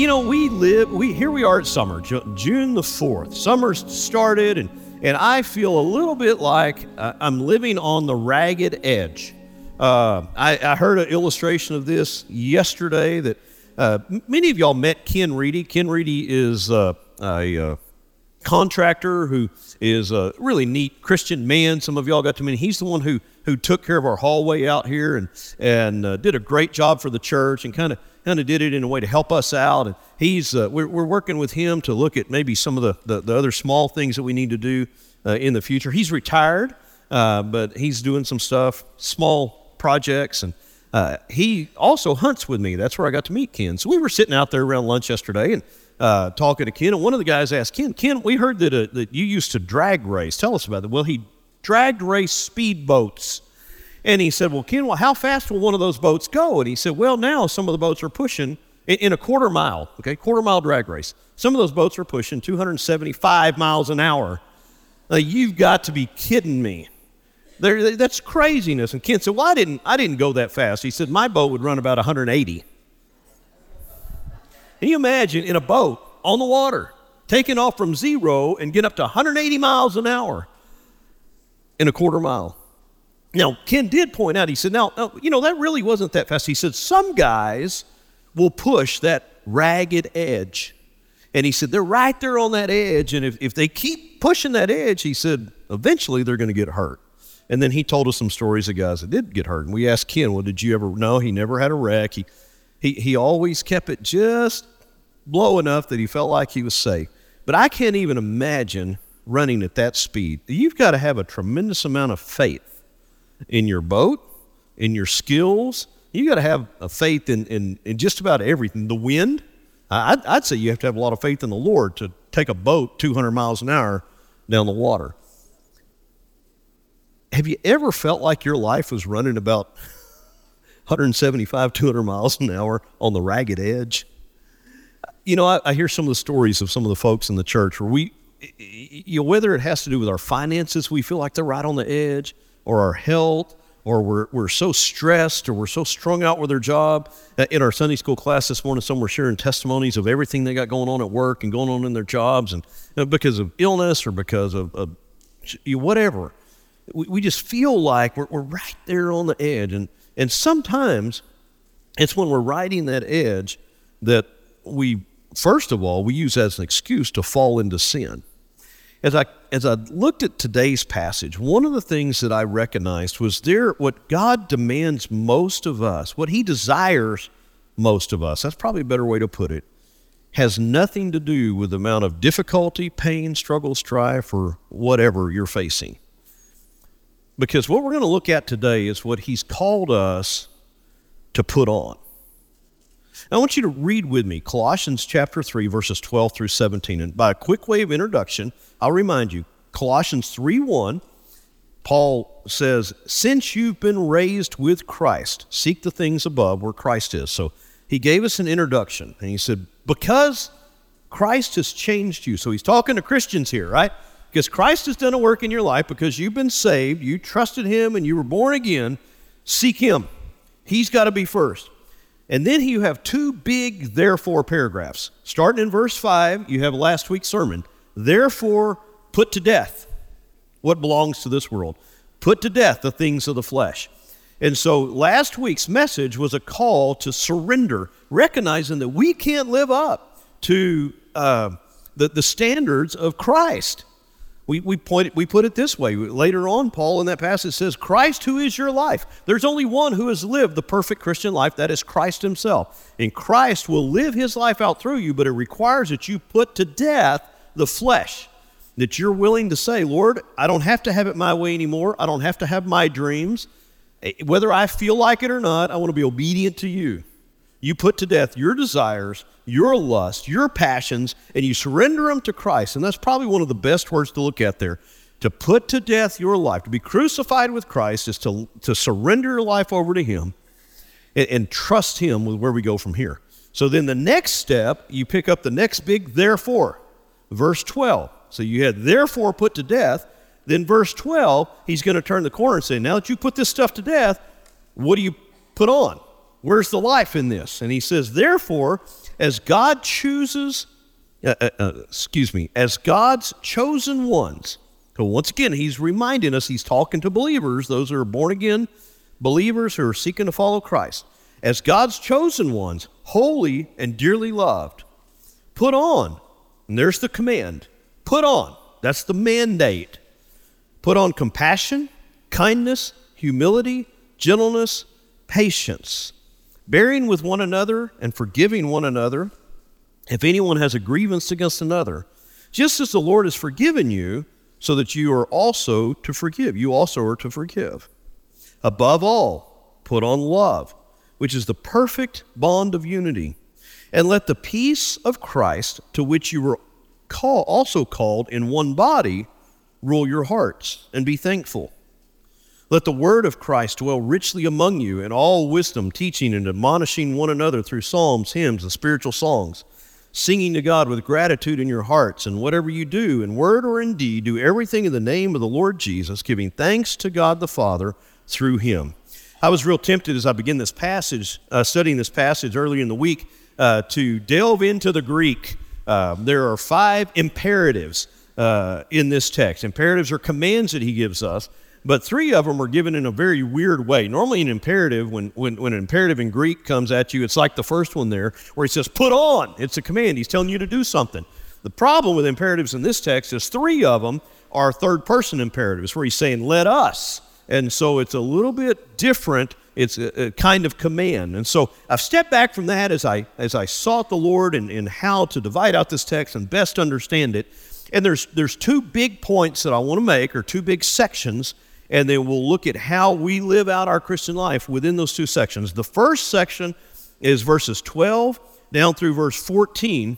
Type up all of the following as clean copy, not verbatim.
you know, here we are at summer, June the 4th. Summer's started, and I feel a little bit like I'm living on the ragged edge. I heard an illustration of this yesterday that many of y'all met Ken Reedy. Ken Reedy is a contractor who is a really neat Christian man. Some of y'all got to meet him. He's the one who took care of our hallway out here and did a great job for the church and kind of did it in a way to help us out. And he's we're working with him to look at maybe some of the other small things that we need to do in the future. He's retired, but he's doing some stuff, small projects, and he also hunts with me. That's where I got to meet Ken. So we were sitting out there around lunch yesterday and talking to Ken, and one of the guys asked, Ken, we heard that you used to drag race. Tell us about that. Well, he drag race speedboats. And he said, well, Ken, how fast will one of those boats go? And he said, well, now some of the boats are pushing in a quarter mile drag race. Some of those boats are pushing 275 miles an hour. Now, you've got to be kidding me. That's craziness. And Ken said, well, I didn't go that fast. He said, my boat would run about 180. Can you imagine in a boat on the water, taking off from zero and get up to 180 miles an hour in a quarter mile? Now, Ken did point out, he said, now, you know, that really wasn't that fast. He said, some guys will push that ragged edge. And he said, they're right there on that edge. And if they keep pushing that edge, he said, eventually they're going to get hurt. And then he told us some stories of guys that did get hurt. And we asked Ken, well, did you ever? No, he never had a wreck. He always kept it just low enough that he felt like he was safe. But I can't even imagine running at that speed. You've got to have a tremendous amount of faith in your boat, in your skills. You've got to have a faith in just about everything. The wind, I'd say you have to have a lot of faith in the Lord to take a boat 200 miles an hour down the water. Have you ever felt like your life was running about 175, 200 miles an hour on the ragged edge? You know, I hear some of the stories of some of the folks in the church where whether it has to do with our finances, we feel like they're right on the edge, or our health, or we're so stressed, or we're so strung out with our job. In our Sunday school class this morning, some were sharing testimonies of everything they got going on at work and going on in their jobs, and because of illness or because of whatever. We just feel like we're right there on the edge. And sometimes it's when we're riding that edge that we, first of all, we use as an excuse to fall into sin. As I looked at today's passage, one of the things that I recognized was what God demands most of us, what he desires most of us, that's probably a better way to put it, has nothing to do with the amount of difficulty, pain, struggle, strife, or whatever you're facing. Because what we're going to look at today is what he's called us to put on. Now, I want you to read with me Colossians chapter 3, verses 12 through 17. And by a quick way of introduction, I'll remind you, Colossians 3:1, Paul says, since you've been raised with Christ, seek the things above where Christ is. So he gave us an introduction, and he said, because Christ has changed you. So he's talking to Christians here, right? Because Christ has done a work in your life, because you've been saved, you trusted him, and you were born again, seek him. He's got to be first. And then you have two big therefore paragraphs. Starting in verse 5, you have last week's sermon. Therefore, put to death what belongs to this world. Put to death the things of the flesh. And so last week's message was a call to surrender, recognizing that we can't live up to the standards of Christ. We put it this way. Later on, Paul in that passage says, Christ, who is your life? There's only one who has lived the perfect Christian life. That is Christ himself. And Christ will live his life out through you, but it requires that you put to death the flesh, that you're willing to say, Lord, I don't have to have it my way anymore. I don't have to have my dreams. Whether I feel like it or not, I want to be obedient to you. You put to death your desires, your lust, your passions, and you surrender them to Christ. And that's probably one of the best words to look at there. To put to death your life, to be crucified with Christ, is to surrender your life over to him and trust him with where we go from here. So then the next step, you pick up the next big therefore, verse 12. So you had therefore put to death. Then verse 12, he's going to turn the corner and say, now that you put this stuff to death, what do you put on? Where's the life in this? And he says, therefore, as God chooses, as God's chosen ones. So once again, he's reminding us, he's talking to believers, those who are born again believers who are seeking to follow Christ. As God's chosen ones, holy and dearly loved, put on, and there's the command, put on, that's the mandate. Put on compassion, kindness, humility, gentleness, patience, bearing with one another and forgiving one another if anyone has a grievance against another. Just as the Lord has forgiven you, so that you are also to forgive. You also are to forgive. Above all, put on love, which is the perfect bond of unity. And let the peace of Christ, to which you were also called in one body, rule your hearts and be thankful. Let the word of Christ dwell richly among you in all wisdom, teaching and admonishing one another through psalms, hymns, and spiritual songs, singing to God with gratitude in your hearts. And whatever you do, in word or in deed, do everything in the name of the Lord Jesus, giving thanks to God the Father through him. I was real tempted as I began this passage, studying this passage earlier in the week, to delve into the Greek. There are five imperatives in this text. Imperatives are commands that he gives us. But three of them are given in a very weird way. Normally an imperative, when an imperative in Greek comes at you, it's like the first one there where he says, put on. It's a command. He's telling you to do something. The problem with imperatives in this text is three of them are third-person imperatives where he's saying, let us. And so it's a little bit different. It's a kind of command. And so I've stepped back from that as I sought the Lord and how to divide out this text and best understand it. And there's two big points that I want to make, or two big sections, and then we'll look at how we live out our Christian life within those two sections. The first section is verses 12 down through verse 14,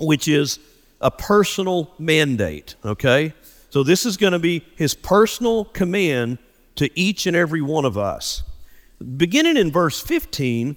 which is a personal mandate, okay? So this is going to be his personal command to each and every one of us. Beginning in verse 15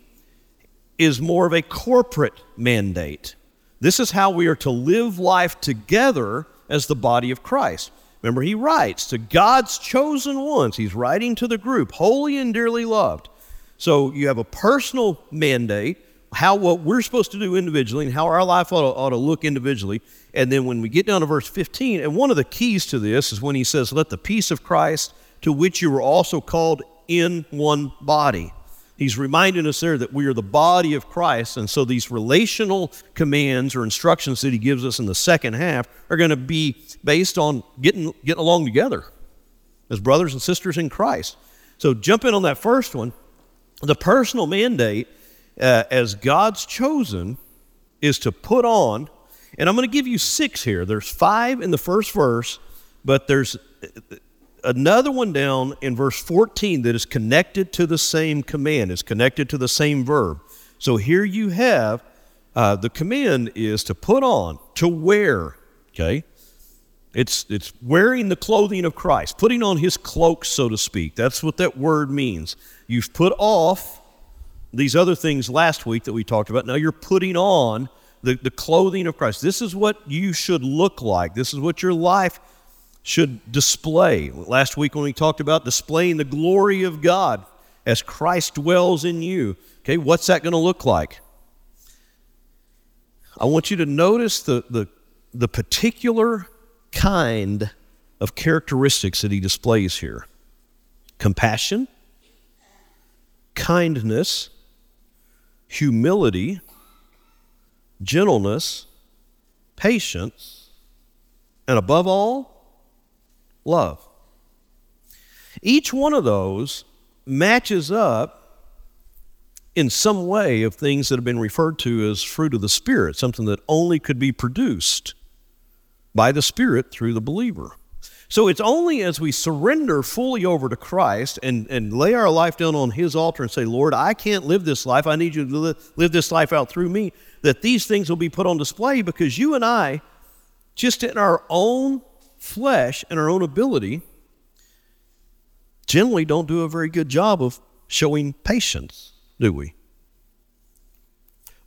is more of a corporate mandate. This is how we are to live life together as the body of Christ. Remember, he writes to God's chosen ones. He's writing to the group, holy and dearly loved. So you have a personal mandate, how what we're supposed to do individually and how our life ought to look individually. And then when we get down to verse 15, and one of the keys to this is when he says, let the peace of Christ, to which you were also called in one body. He's reminding us there that we are the body of Christ, and so these relational commands or instructions that he gives us in the second half are going to be based on getting along together as brothers and sisters in Christ. So jump in on that first one. The personal mandate as God's chosen is to put on, and I'm going to give you six here. There's five in the first verse, but there's another one down in verse 14 that is connected to the same command, is connected to the same verb. So here you have the command is to put on, to wear, okay? It's wearing the clothing of Christ, putting on his cloak, so to speak. That's what that word means. You've put off these other things last week that we talked about. Now you're putting on the clothing of Christ. This is what you should look like. This is what your life should display. Last week when we talked about displaying the glory of God as Christ dwells in you, okay, what's that going to look like? I want you to notice the particular kind of characteristics that he displays here. Compassion, kindness, humility, gentleness, patience, and above all, love. Each one of those matches up in some way of things that have been referred to as fruit of the Spirit, something that only could be produced by the Spirit through the believer. So it's only as we surrender fully over to Christ and lay our life down on his altar and say, Lord, I can't live this life. I need you to live this life out through me, that these things will be put on display, because you and I, just in our own flesh and our own ability, generally don't do a very good job of showing patience, do we?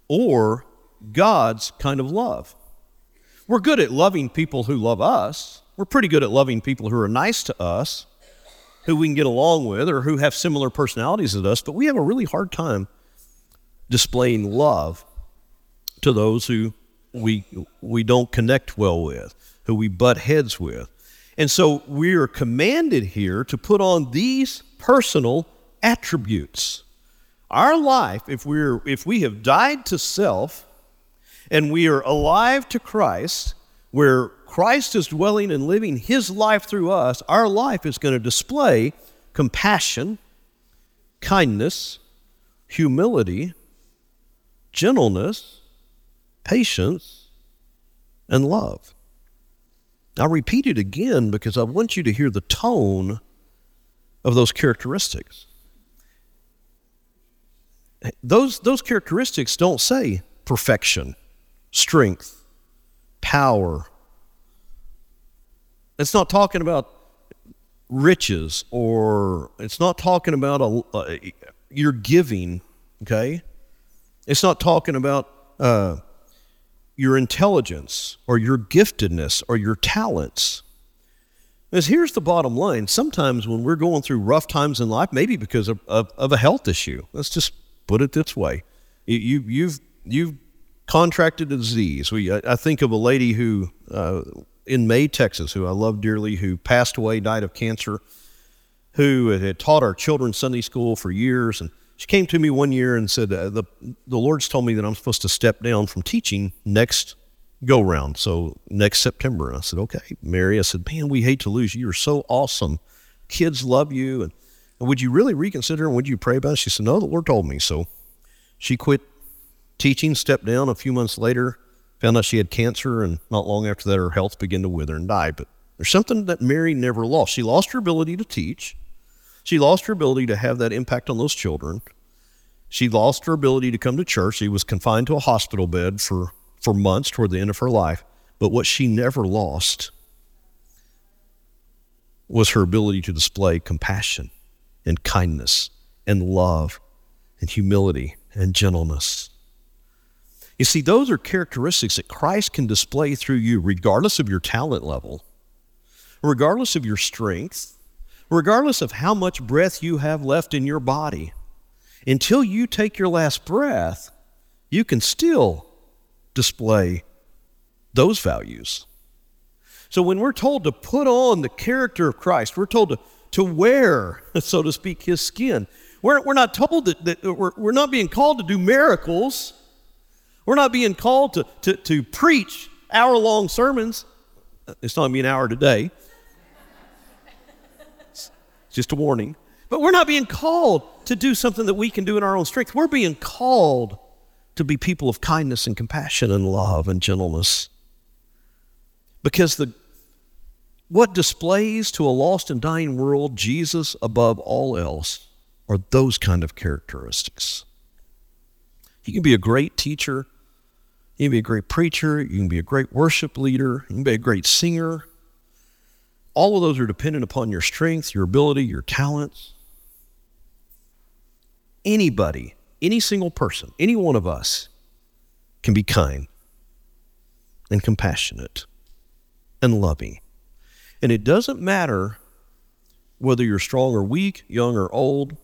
Or God's kind of love. We're good at loving people who love us. We're pretty good at loving people who are nice to us. who we can get along with or who have similar personalities as us, but we have a really hard time displaying love to those who we don't connect well with, who we butt heads with. And so we are commanded here to put on these personal attributes. Our life, if we have died to self and we are alive to Christ, where Christ is dwelling and living his life through us, our life is going to display compassion, kindness, humility, gentleness, patience, and love. I'll repeat it again because I want you to hear the tone of those characteristics. Those characteristics don't say perfection, strength, power. It's not talking about riches, or it's not talking about your giving, okay? It's not talking about your intelligence or your giftedness or your talents. Because here's the bottom line. Sometimes when we're going through rough times in life, maybe because of a health issue, let's just put it this way. You've contracted a disease. I think of a lady who, in May, Texas, who I love dearly, who passed away, died of cancer, who had taught our children Sunday school for years. And she came to me one year and said, the Lord's told me that I'm supposed to step down from teaching next go-round, so next September. And I said, okay, Mary. I said, man, we hate to lose you. You're so awesome. Kids love you. And would you really reconsider and would you pray about it? She said, no, the Lord told me. So she quit teaching, stepped down a few months later, found out she had cancer, and not long after that, her health began to wither and die. But there's something that Mary never lost. She lost her ability to teach. She lost her ability to have that impact on those children. She lost her ability to come to church. She was confined to a hospital bed for months toward the end of her life. But what she never lost was her ability to display compassion and kindness and love and humility and gentleness. You see, those are characteristics that Christ can display through you regardless of your talent level, regardless of your strength, regardless of how much breath you have left in your body. Until you take your last breath, you can still display those values. So when we're told to put on the character of Christ, we're told to wear, so to speak, his skin. We're not told that we're not being called to do miracles. We're not being called to preach hour-long sermons. It's not going to be an hour today. Just a warning. But we're not being called to do something that we can do in our own strength. We're being called to be people of kindness and compassion and love and gentleness. Because what displays to a lost and dying world Jesus above all else are those kind of characteristics. You can be a great teacher. You can be a great preacher. You can be a great worship leader. You can be a great singer. All of those are dependent upon your strength, your ability, your talents. Anybody, any single person, any one of us can be kind and compassionate and loving. And it doesn't matter whether you're strong or weak, young or old,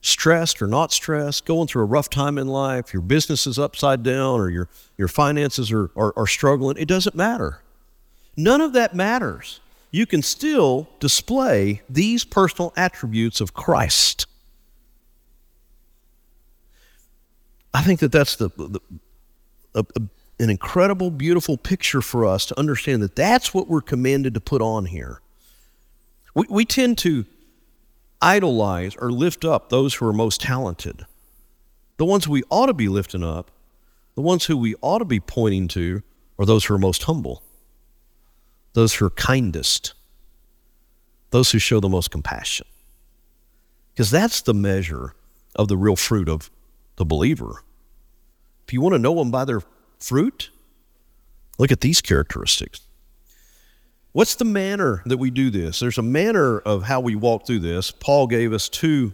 stressed or not stressed, going through a rough time in life, your business is upside down or your finances are struggling. It doesn't matter. None of that matters. You can still display these personal attributes of Christ. I think that's an incredible, beautiful picture for us to understand that that's what we're commanded to put on here. We tend to idolize or lift up those who are most talented. The ones we ought to be lifting up, the ones who we ought to be pointing to, are those who are most humble, those who are kindest, those who show the most compassion. Because that's the measure of the real fruit of the believer. If you want to know them by their fruit, look at these characteristics. What's the manner that we do this? There's a manner of how we walk through this. Paul gave us two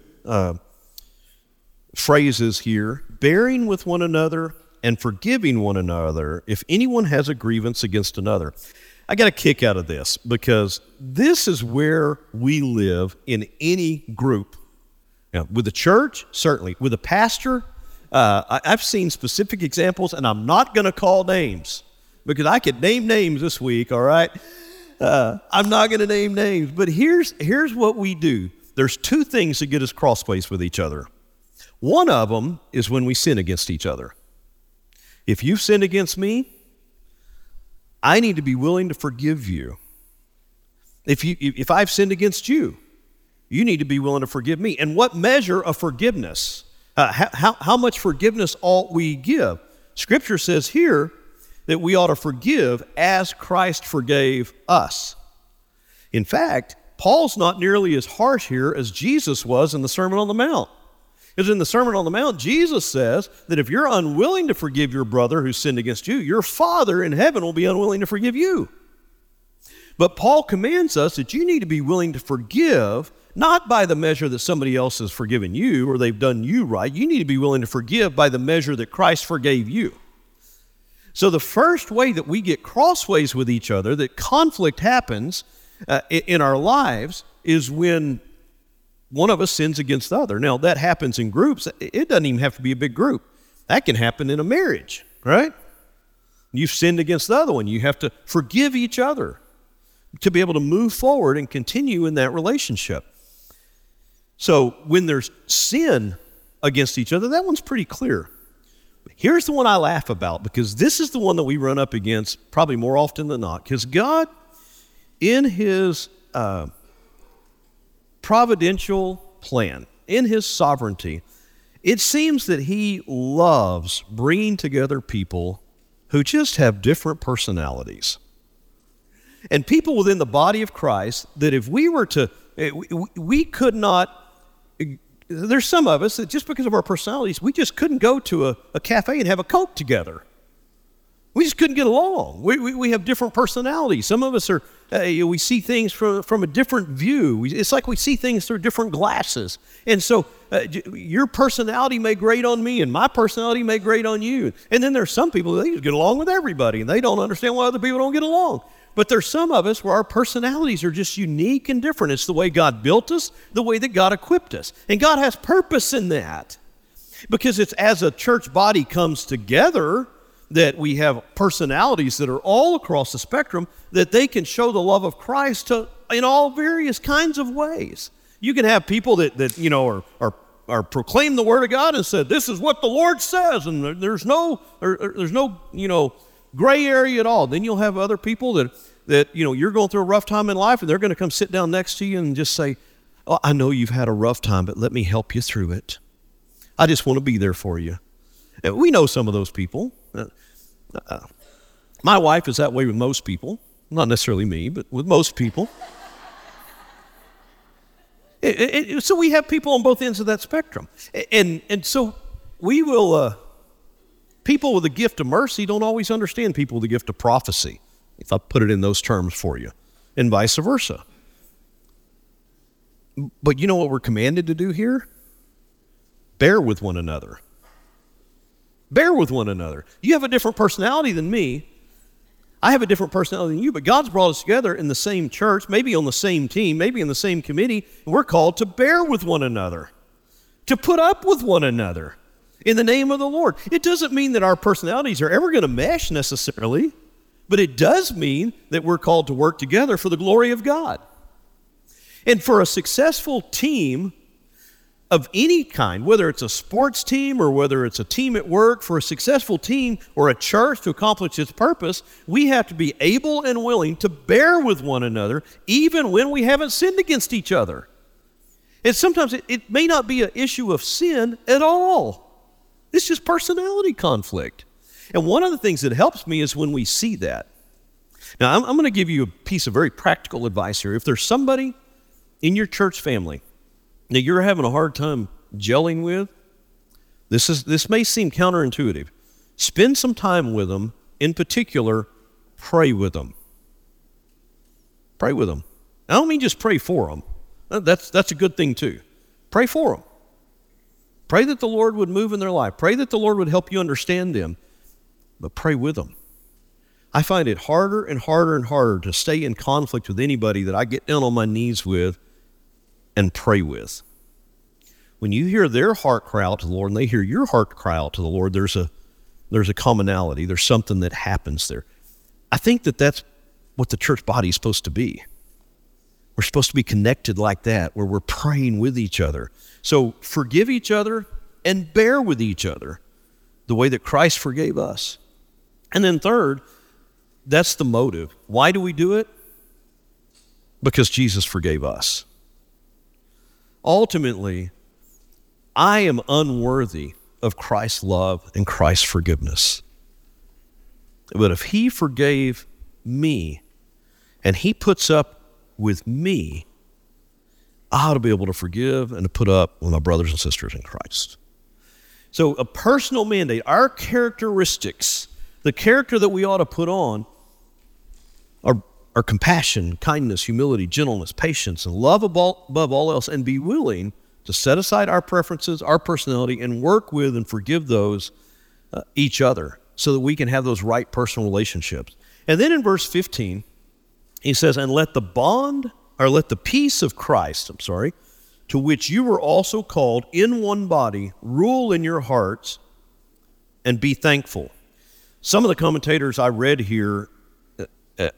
phrases here: bearing with one another and forgiving one another if anyone has a grievance against another. I got a kick out of this because this is where we live in any group. You know, with the church, certainly. With a pastor, I've seen specific examples, and I'm not going to call names because I could name names this week, all right? I'm not going to name names, but here's what we do. There's two things that get us crossways with each other. One of them is when we sin against each other. If you've sinned against me, I need to be willing to forgive you. If I've sinned against you, you need to be willing to forgive me. And what measure of forgiveness? How much forgiveness ought we give? Scripture says here that we ought to forgive as Christ forgave us. In fact, Paul's not nearly as harsh here as Jesus was in the Sermon on the Mount. Because in the Sermon on the Mount, Jesus says that if you're unwilling to forgive your brother who sinned against you, your Father in heaven will be unwilling to forgive you. But Paul commands us that you need to be willing to forgive, not by the measure that somebody else has forgiven you or they've done you right. You need to be willing to forgive by the measure that Christ forgave you. So the first way that we get crossways with each other, that conflict happens in our lives, is when one of us sins against the other. Now, that happens in groups. It doesn't even have to be a big group. That can happen in a marriage, right? You've sinned against the other one. You have to forgive each other to be able to move forward and continue in that relationship. So when there's sin against each other, that one's pretty clear. Here's the one I laugh about, because this is the one that we run up against probably more often than not. Because God, in his providential plan, in his sovereignty, it seems that he loves bringing together people who just have different personalities. And people within the body of Christ that if we were to, we could not, there's some of us that just because of our personalities, we just couldn't go to a cafe and have a Coke together. We just couldn't get along. We have different personalities. Some of us are, we see things from a different view. It's like we see things through different glasses. And so your personality may grate on me and my personality may grate on you. And then there's some people, they just get along with everybody and they don't understand why other people don't get along. But there's some of us where our personalities are just unique and different. It's the way God built us, the way that God equipped us. And God has purpose in that. Because it's as a church body comes together that we have personalities that are all across the spectrum, that they can show the love of Christ to in all various kinds of ways. You can have people that you know are proclaim the Word of God and said, this is what the Lord says, and there's no, you know, gray area at all. Then you'll have other people that you know, you're going through a rough time in life, and they're going to come sit down next to you and just say, oh, I know you've had a rough time, but let me help you through it. I just want to be there for you. And we know some of those people. My wife is that way with most people. Not necessarily me, but with most people. So we have people on both ends of that spectrum. And so we will... people with a gift of mercy don't always understand people with a gift of prophecy, if I put it in those terms for you, and vice versa. But you know what we're commanded to do here? Bear with one another. Bear with one another. You have a different personality than me. I have a different personality than you, but God's brought us together in the same church, maybe on the same team, maybe in the same committee, and we're called to bear with one another, to put up with one another. In the name of the Lord. It doesn't mean that our personalities are ever going to mesh necessarily, but it does mean that we're called to work together for the glory of God. And for a successful team of any kind, whether it's a sports team or whether it's a team at work, for a successful team or a church to accomplish its purpose, we have to be able and willing to bear with one another even when we haven't sinned against each other. And sometimes it may not be an issue of sin at all. It's just personality conflict. And one of the things that helps me is when we see that. Now, I'm going to give you a piece of very practical advice here. If there's somebody in your church family that you're having a hard time gelling with, this may seem counterintuitive. Spend some time with them. In particular, pray with them. Pray with them. I don't mean just pray for them. That's a good thing, too. Pray for them. Pray that the Lord would move in their life. Pray that the Lord would help you understand them. But pray with them. I find it harder and harder and harder to stay in conflict with anybody that I get down on my knees with and pray with. When you hear their heart cry out to the Lord and they hear your heart cry out to the Lord, there's a commonality. There's something that happens there. I think that that's what the church body is supposed to be. We're supposed to be connected like that, where we're praying with each other. So forgive each other and bear with each other the way that Christ forgave us. And then third, that's the motive. Why do we do it? Because Jesus forgave us. Ultimately, I am unworthy of Christ's love and Christ's forgiveness. But if he forgave me and he puts up with me, I ought to be able to forgive and to put up with my brothers and sisters in Christ. So a personal mandate, our characteristics, the character that we ought to put on are compassion, kindness, humility, gentleness, patience, and love above all else, and be willing to set aside our preferences, our personality, and work with and forgive those each other so that we can have those right personal relationships. And then in verse 15, he says, and let the peace of Christ, to which you were also called in one body, rule in your hearts and be thankful. Some of the commentators I read here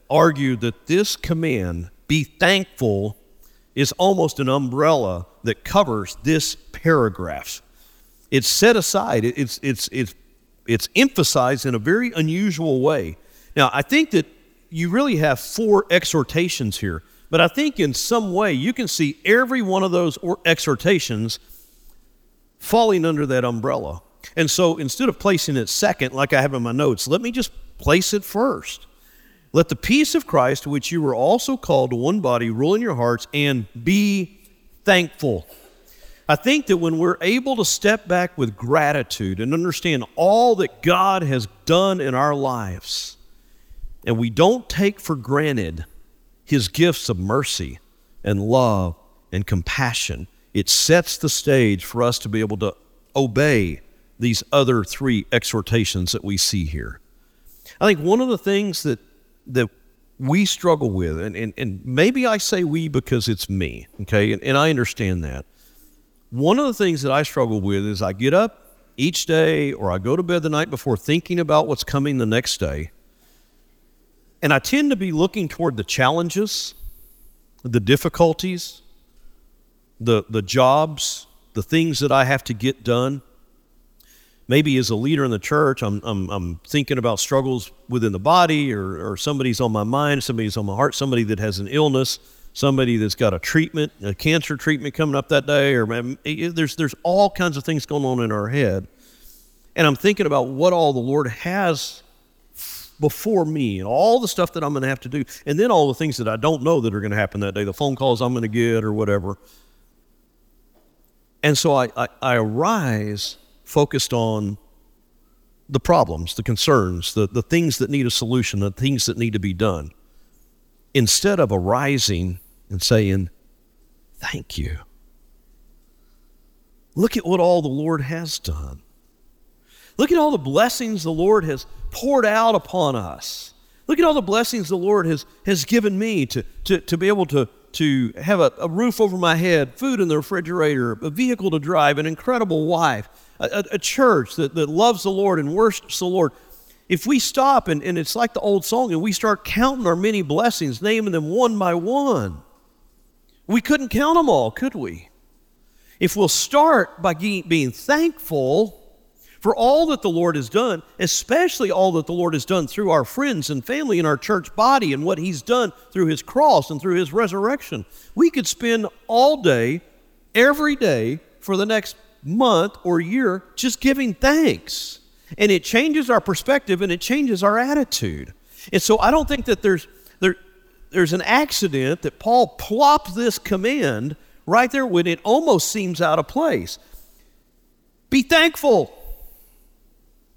argue that this command, be thankful, is almost an umbrella that covers this paragraph. It's set aside, it's emphasized in a very unusual way. Now, I think that you really have four exhortations here, but I think in some way you can see every one of those exhortations falling under that umbrella. And so instead of placing it second, like I have in my notes, let me just place it first. Let the peace of Christ, to which you were also called to one body, rule in your hearts and be thankful. I think that when we're able to step back with gratitude and understand all that God has done in our lives, and we don't take for granted his gifts of mercy and love and compassion, it sets the stage for us to be able to obey these other three exhortations that we see here. I think one of the things that we struggle with, and maybe I say we because it's me, okay, and I understand that. One of the things that I struggle with is I get up each day or I go to bed the night before thinking about what's coming the next day, and I tend to be looking toward the challenges, the difficulties, the jobs, the things that I have to get done. Maybe as a leader in the church, I'm thinking about struggles within the body, or somebody's on my mind, somebody's on my heart, somebody that has an illness, somebody that's got a cancer treatment coming up that day, or there's all kinds of things going on in our head. And I'm thinking about what all the Lord has before me and all the stuff that I'm going to have to do, and then all the things that I don't know that are going to happen that day, the phone calls I'm going to get or whatever. And so I arise focused on the problems, the concerns, the things that need a solution, the things that need to be done, instead of arising and saying, thank you. Look at what all the Lord has done. Look at all the blessings the Lord has poured out upon us. Look at all the blessings the Lord has given me to be able to have a roof over my head, food in the refrigerator, a vehicle to drive, an incredible wife, a church that loves the Lord and worships the Lord. If we stop, and it's like the old song, and we start counting our many blessings, naming them one by one, we couldn't count them all, could we? If we'll start by being thankful for all that the Lord has done, especially all that the Lord has done through our friends and family and our church body and what he's done through his cross and through his resurrection, we could spend all day, every day, for the next month or year just giving thanks. And it changes our perspective and it changes our attitude. And so I don't think that there's an accident that Paul plopped this command right there when it almost seems out of place. Be thankful.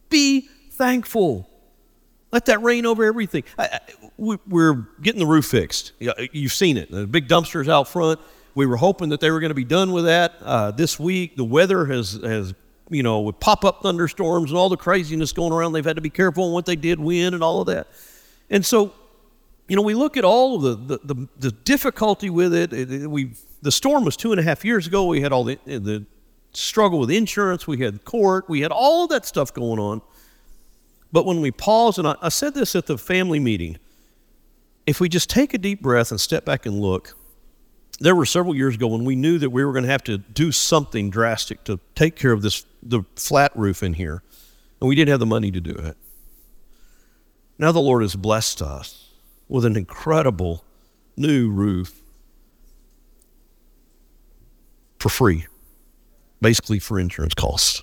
Be thankful. Let that rain over everything. We're getting the roof fixed. You've seen it. The big dumpster's out front. We were hoping that they were going to be done with that this week. The weather has with pop-up thunderstorms and all the craziness going around, they've had to be careful on what they did, when, and all of that. And so, you know, we look at all of the difficulty with it. The storm was 2.5 years ago. We had all the struggle with insurance. We had court. We had all of that stuff going on. But when we pause, and I said this at the family meeting, if we just take a deep breath and step back and look, there were several years ago when we knew that we were going to have to do something drastic to take care of the flat roof in here, and we didn't have the money to do it. Now the Lord has blessed us with an incredible new roof for free, basically for insurance costs.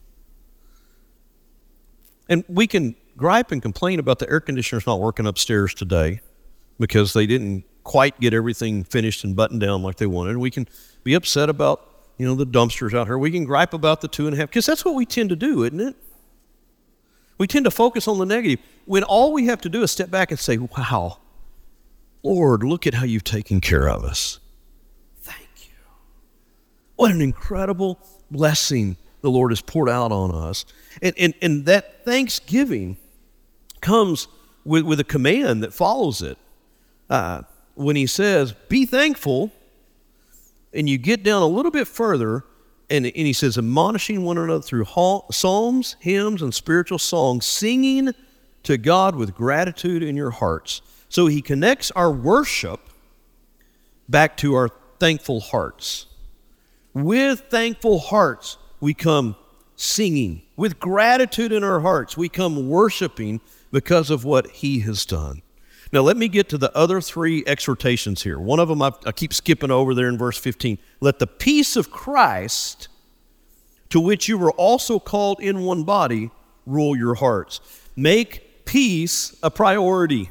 And we can gripe and complain about the air conditioners not working upstairs today because they didn't quite get everything finished and buttoned down like they wanted. We can be upset about, you know, the dumpsters out here. We can gripe about the 2.5, because that's what we tend to do, isn't it? We tend to focus on the negative when all we have to do is step back and say, wow, Lord, look at how you've taken care of us. Thank you. What an incredible blessing the Lord has poured out on us. And that thanksgiving comes with a command that follows it. When he says, be thankful, and you get down a little bit further, and he says, admonishing one another through psalms, hymns, and spiritual songs, singing to God with gratitude in your hearts. So he connects our worship back to our thankful hearts. With thankful hearts, we come singing. With gratitude in our hearts, we come worshiping because of what he has done. Now, let me get to the other three exhortations here. One of them I keep skipping over there in verse 15. Let the peace of Christ, to which you were also called in one body, rule your hearts. Make peace a priority.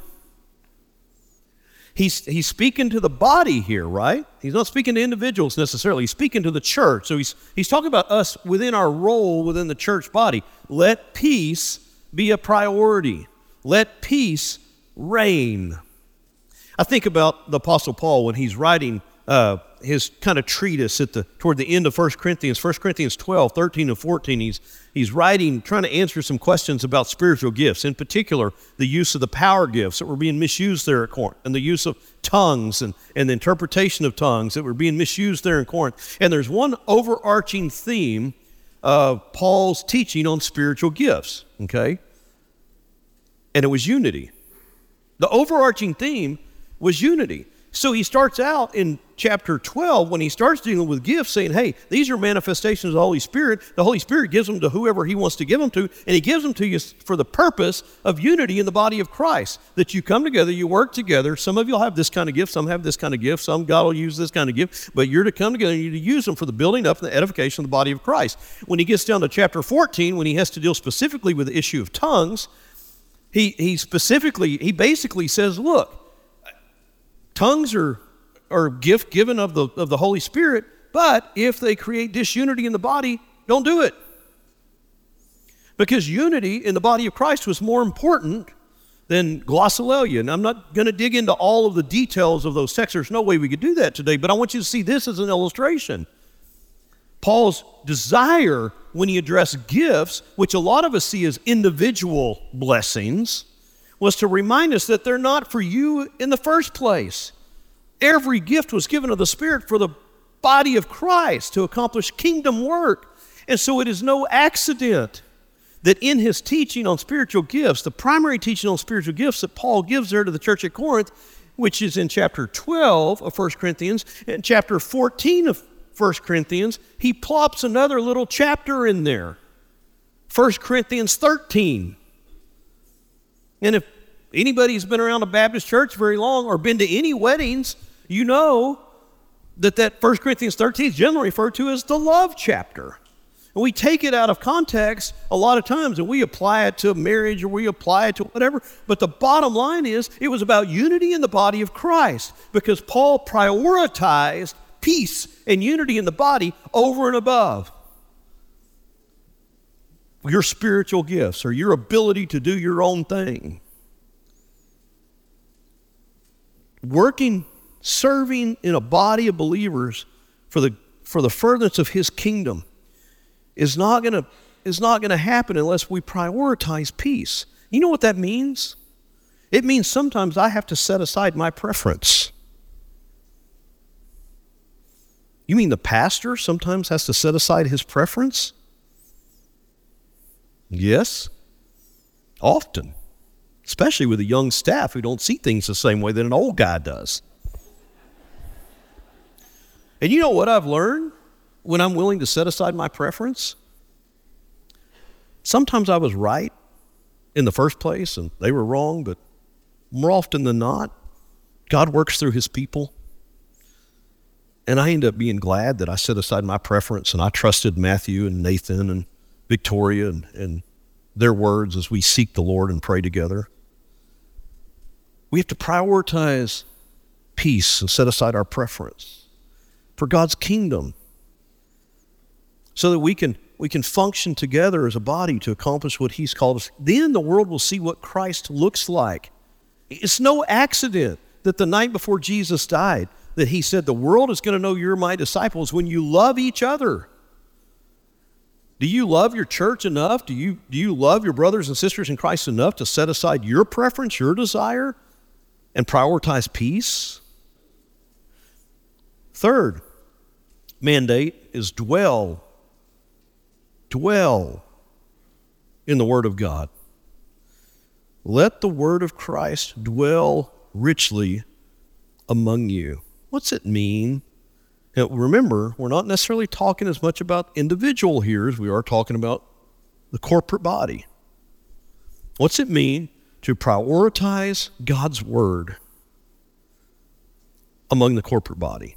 He's speaking to the body here, right? He's not speaking to individuals necessarily. He's speaking to the church. So he's talking about us within our role within the church body. Let peace be a priority. Let peace reign. I think about the Apostle Paul when he's writing his kind of treatise toward the end of 1 Corinthians 12, 13, and 14. He's writing, trying to answer some questions about spiritual gifts, in particular the use of the power gifts that were being misused there at Corinth, and the use of tongues and the interpretation of tongues that were being misused there in Corinth. And there's one overarching theme of Paul's teaching on spiritual gifts, okay? And it was unity. The overarching theme was unity. So he starts out in chapter 12 when he starts dealing with gifts saying, hey, these are manifestations of the Holy Spirit. The Holy Spirit gives them to whoever he wants to give them to, and he gives them to you for the purpose of unity in the body of Christ, that you come together, you work together. Some of you will have this kind of gift, some have this kind of gift, some God will use this kind of gift, but you're to come together and you're to use them for the building up and the edification of the body of Christ. When he gets down to chapter 14, when he has to deal specifically with the issue of tongues, he basically says, look, tongues are a gift given of the Holy Spirit, but if they create disunity in the body, don't do it. Because unity in the body of Christ was more important than glossolalia. And I'm not going to dig into all of the details of those texts. There's no way we could do that today, but I want you to see this as an illustration. Paul's desire when he addressed gifts, which a lot of us see as individual blessings, was to remind us that they're not for you in the first place. Every gift was given of the Spirit for the body of Christ to accomplish kingdom work. And so it is no accident that in his teaching on spiritual gifts, the primary teaching on spiritual gifts that Paul gives there to the church at Corinth, which is in chapter 12 of 1 Corinthians, and chapter 14 of 1 Corinthians, he plops another little chapter in there, 1 Corinthians 13. And if anybody's been around a Baptist church very long or been to any weddings, you know that 1 Corinthians 13 is generally referred to as the love chapter. And we take it out of context a lot of times, and we apply it to marriage or we apply it to whatever. But the bottom line is it was about unity in the body of Christ, because Paul prioritized peace and unity in the body over and above your spiritual gifts or your ability to do your own thing. Working, serving in a body of believers for the furtherance of his kingdom is not going to happen unless we prioritize peace. You know what that means? It means sometimes I have to set aside my preference. You mean the pastor sometimes has to set aside his preference? Yes, often, especially with a young staff who don't see things the same way that an old guy does. And you know what I've learned when I'm willing to set aside my preference? Sometimes I was right in the first place and they were wrong, but more often than not, God works through his people. And I end up being glad that I set aside my preference and I trusted Matthew and Nathan and Victoria and their words as we seek the Lord and pray together. We have to prioritize peace and set aside our preference for God's kingdom, so that we can function together as a body to accomplish what he's called us. Then the world will see what Christ looks like. It's no accident that the night before Jesus died, that he said, the world is going to know you're my disciples when you love each other. Do you love your church enough? Do you love your brothers and sisters in Christ enough to set aside your preference, your desire, and prioritize peace? Third mandate is dwell. Dwell in the Word of God. Let the Word of Christ dwell richly among you. What's it mean? Now, remember, we're not necessarily talking as much about individual here as we are talking about the corporate body. What's it mean to prioritize God's Word among the corporate body?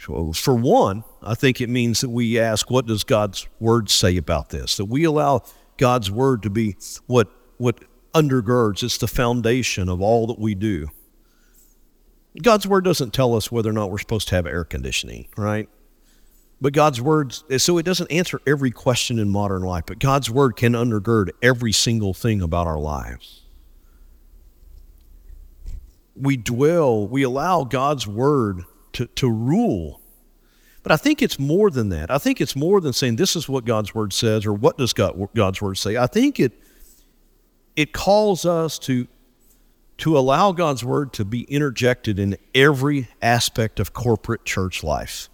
So for one, I think it means that we ask, what does God's Word say about this? That we allow God's Word to be what undergirds, it's the foundation of all that we do. God's Word doesn't tell us whether or not we're supposed to have air conditioning, right? But God's Word, so it doesn't answer every question in modern life, but God's Word can undergird every single thing about our lives. We allow God's Word to rule. But I think it's more than that. I think it's more than saying this is what God's Word says or what does God's Word say. I think it calls us to allow God's Word to be interjected in every aspect of corporate church life.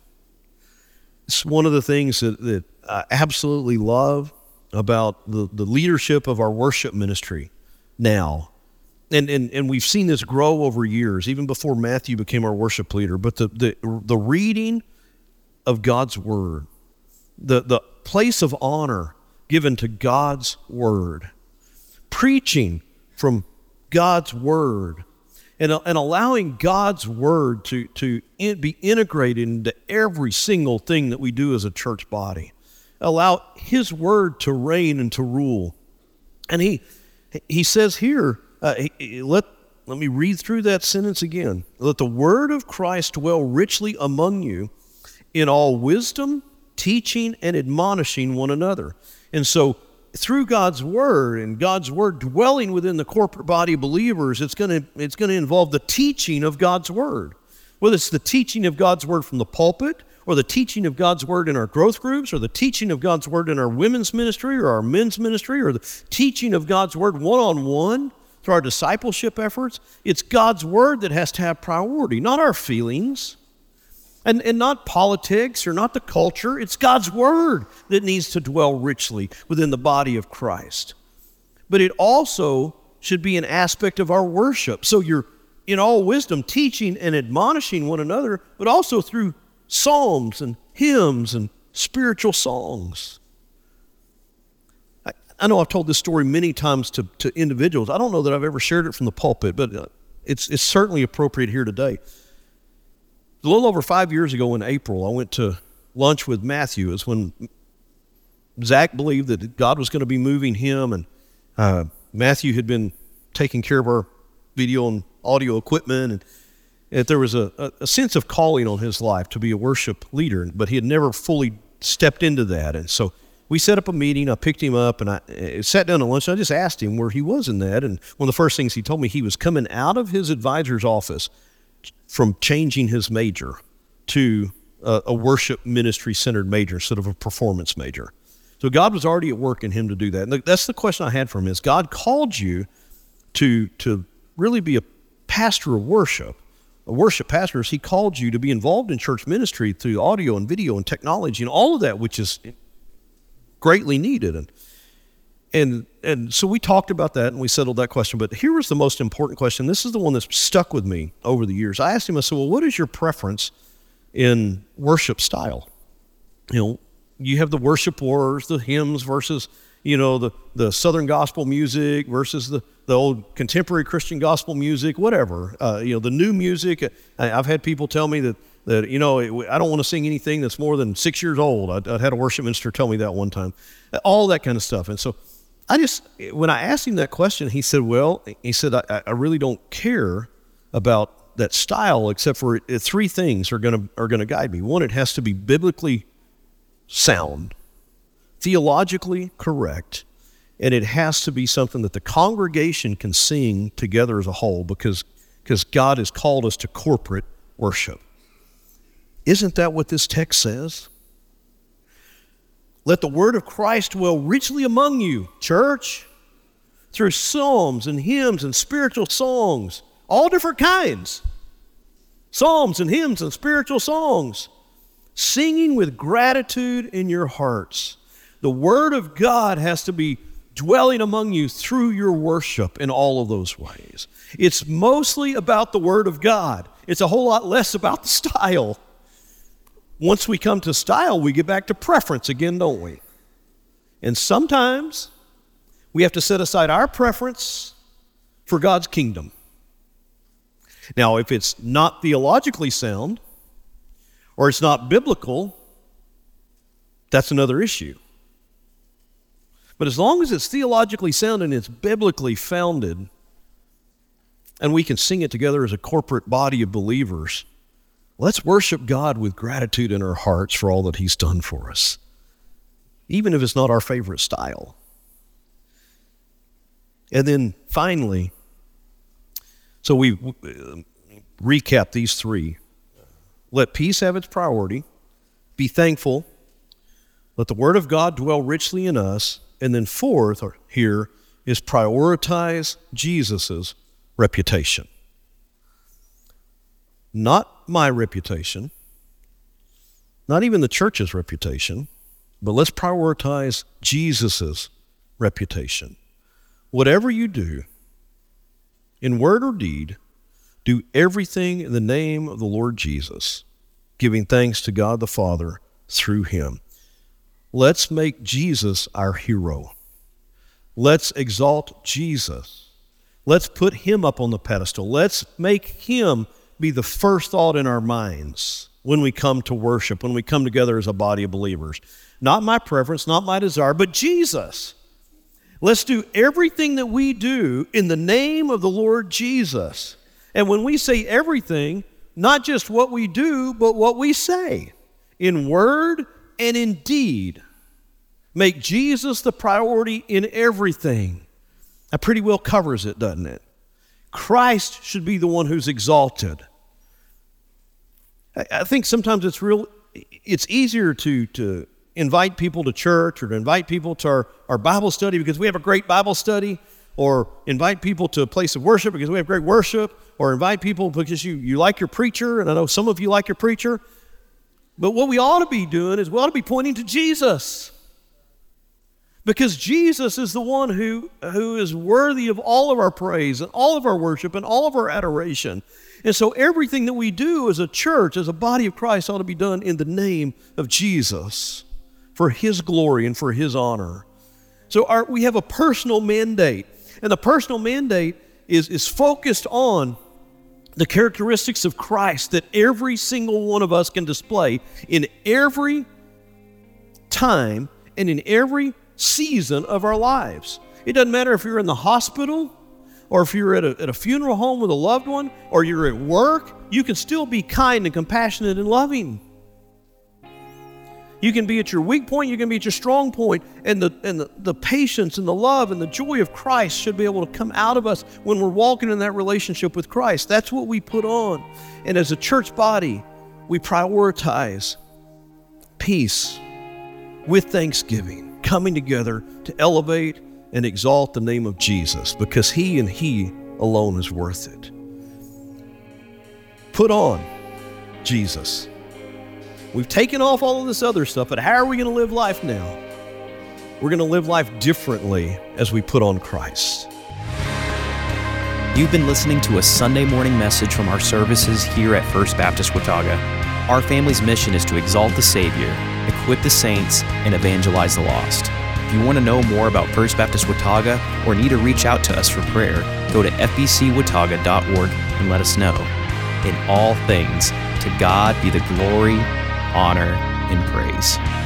It's one of the things that I absolutely love about the leadership of our worship ministry now. And we've seen this grow over years, even before Matthew became our worship leader. But the reading of God's Word, the place of honor given to God's Word, preaching from God's Word, and allowing God's Word to be integrated into every single thing that we do as a church body. Allow His Word to reign and to rule. And He says here, let me read through that sentence again. Let the Word of Christ dwell richly among you in all wisdom, teaching, and admonishing one another. And so through God's Word and God's Word dwelling within the corporate body of believers, it's going to involve the teaching of God's Word. Whether it's the teaching of God's Word from the pulpit, or the teaching of God's Word in our growth groups, or the teaching of God's Word in our women's ministry, or our men's ministry, or the teaching of God's Word one-on-one, through our discipleship efforts, it's God's Word that has to have priority, not our feelings, and not politics or not the culture. It's God's Word that needs to dwell richly within the body of Christ. But it also should be an aspect of our worship. So you're in all wisdom teaching and admonishing one another, but also through psalms and hymns and spiritual songs. I know I've told this story many times to individuals. I don't know that I've ever shared it from the pulpit, but it's certainly appropriate here today. A little over 5 years ago in April, I went to lunch with Matthew. It's when Zach believed that God was going to be moving him, and Matthew had been taking care of our video and audio equipment, and that there was a sense of calling on his life to be a worship leader, but he had never fully stepped into that, and so we set up a meeting. I picked him up, and I sat down at lunch, and I just asked him where he was in that. And one of the first things he told me, he was coming out of his advisor's office from changing his major to a worship ministry-centered major instead of a performance major. So God was already at work in him to do that. And that's the question I had for him is, God called you to really be a pastor of worship, a worship pastor, is he called you to be involved in church ministry through audio and video and technology and all of that, which is greatly needed. And so we talked about that and we settled that question. But here was the most important question. This is the one that's stuck with me over the years. I asked him, I said, well, what is your preference in worship style? You know, you have the worship wars, the hymns versus, you know, the Southern gospel music versus the old contemporary Christian gospel music, whatever. You know, the new music. I've had people tell me that you know, I don't want to sing anything that's more than 6 years old. I had a worship minister tell me that one time. All that kind of stuff. And so when I asked him that question, he said, I really don't care about that style, except for three things are going to guide me. One, it has to be biblically sound, theologically correct, and it has to be something that the congregation can sing together as a whole, because God has called us to corporate worship. Isn't that what this text says? Let the word of Christ dwell richly among you, church, through psalms and hymns and spiritual songs, all different kinds. Psalms and hymns and spiritual songs, singing with gratitude in your hearts. The word of God has to be dwelling among you through your worship in all of those ways. It's mostly about the word of God. It's a whole lot less about the style. Once we come to style, we get back to preference again, don't we? And sometimes we have to set aside our preference for God's kingdom. Now, if it's not theologically sound or it's not biblical, that's another issue. But as long as it's theologically sound and it's biblically founded, and we can sing it together as a corporate body of believers, let's worship God with gratitude in our hearts for all that He's done for us, even if it's not our favorite style. And then finally, so we recap these three. Let peace have its priority, be thankful, let the word of God dwell richly in us, and then fourth here is prioritize Jesus's reputation. Not my reputation, not even the church's reputation, but let's prioritize Jesus's reputation. Whatever you do, in word or deed, do everything in the name of the Lord Jesus, giving thanks to God the Father through Him. Let's make Jesus our hero. Let's exalt Jesus. Let's put Him up on the pedestal. Let's make Him be the first thought in our minds when we come to worship, when we come together as a body of believers. Not my preference, not my desire, but Jesus. Let's do everything that we do in the name of the Lord Jesus. And when we say everything, not just what we do, but what we say in word and in deed. Make Jesus the priority in everything. That pretty well covers it, doesn't it? Christ should be the one who's exalted. I think sometimes it's easier to invite people to church or to invite people to our Bible study because we have a great Bible study, or invite people to a place of worship because we have great worship, or invite people because you like your preacher, and I know some of you like your preacher. But what we ought to be doing is we ought to be pointing to Jesus, because Jesus is the one who is worthy of all of our praise and all of our worship and all of our adoration. And so everything that we do as a church, as a body of Christ, ought to be done in the name of Jesus for His glory and for His honor. So we have a personal mandate, and the personal mandate is focused on the characteristics of Christ that every single one of us can display in every time and in every season of our lives. It doesn't matter if you're in the hospital or if you're at a funeral home with a loved one or you're at work. You can still be kind and compassionate and loving. You can be at your weak point, you can be at your strong point, and the patience and the love and the joy of Christ should be able to come out of us when we're walking in that relationship with Christ. That's what we put on. And as a church body, we prioritize peace with thanksgiving, coming together to elevate and exalt the name of Jesus, because He and He alone is worth it. Put on Jesus. We've taken off all of this other stuff, but how are we going to live life now? We're going to live life differently as we put on Christ. You've been listening to a Sunday morning message from our services here at First Baptist Watauga. Our family's mission is to exalt the Savior, equip the saints, and evangelize the lost. If you want to know more about First Baptist Watauga or need to reach out to us for prayer, go to fbcwatauga.org and let us know. In all things, to God be the glory, honor, and praise.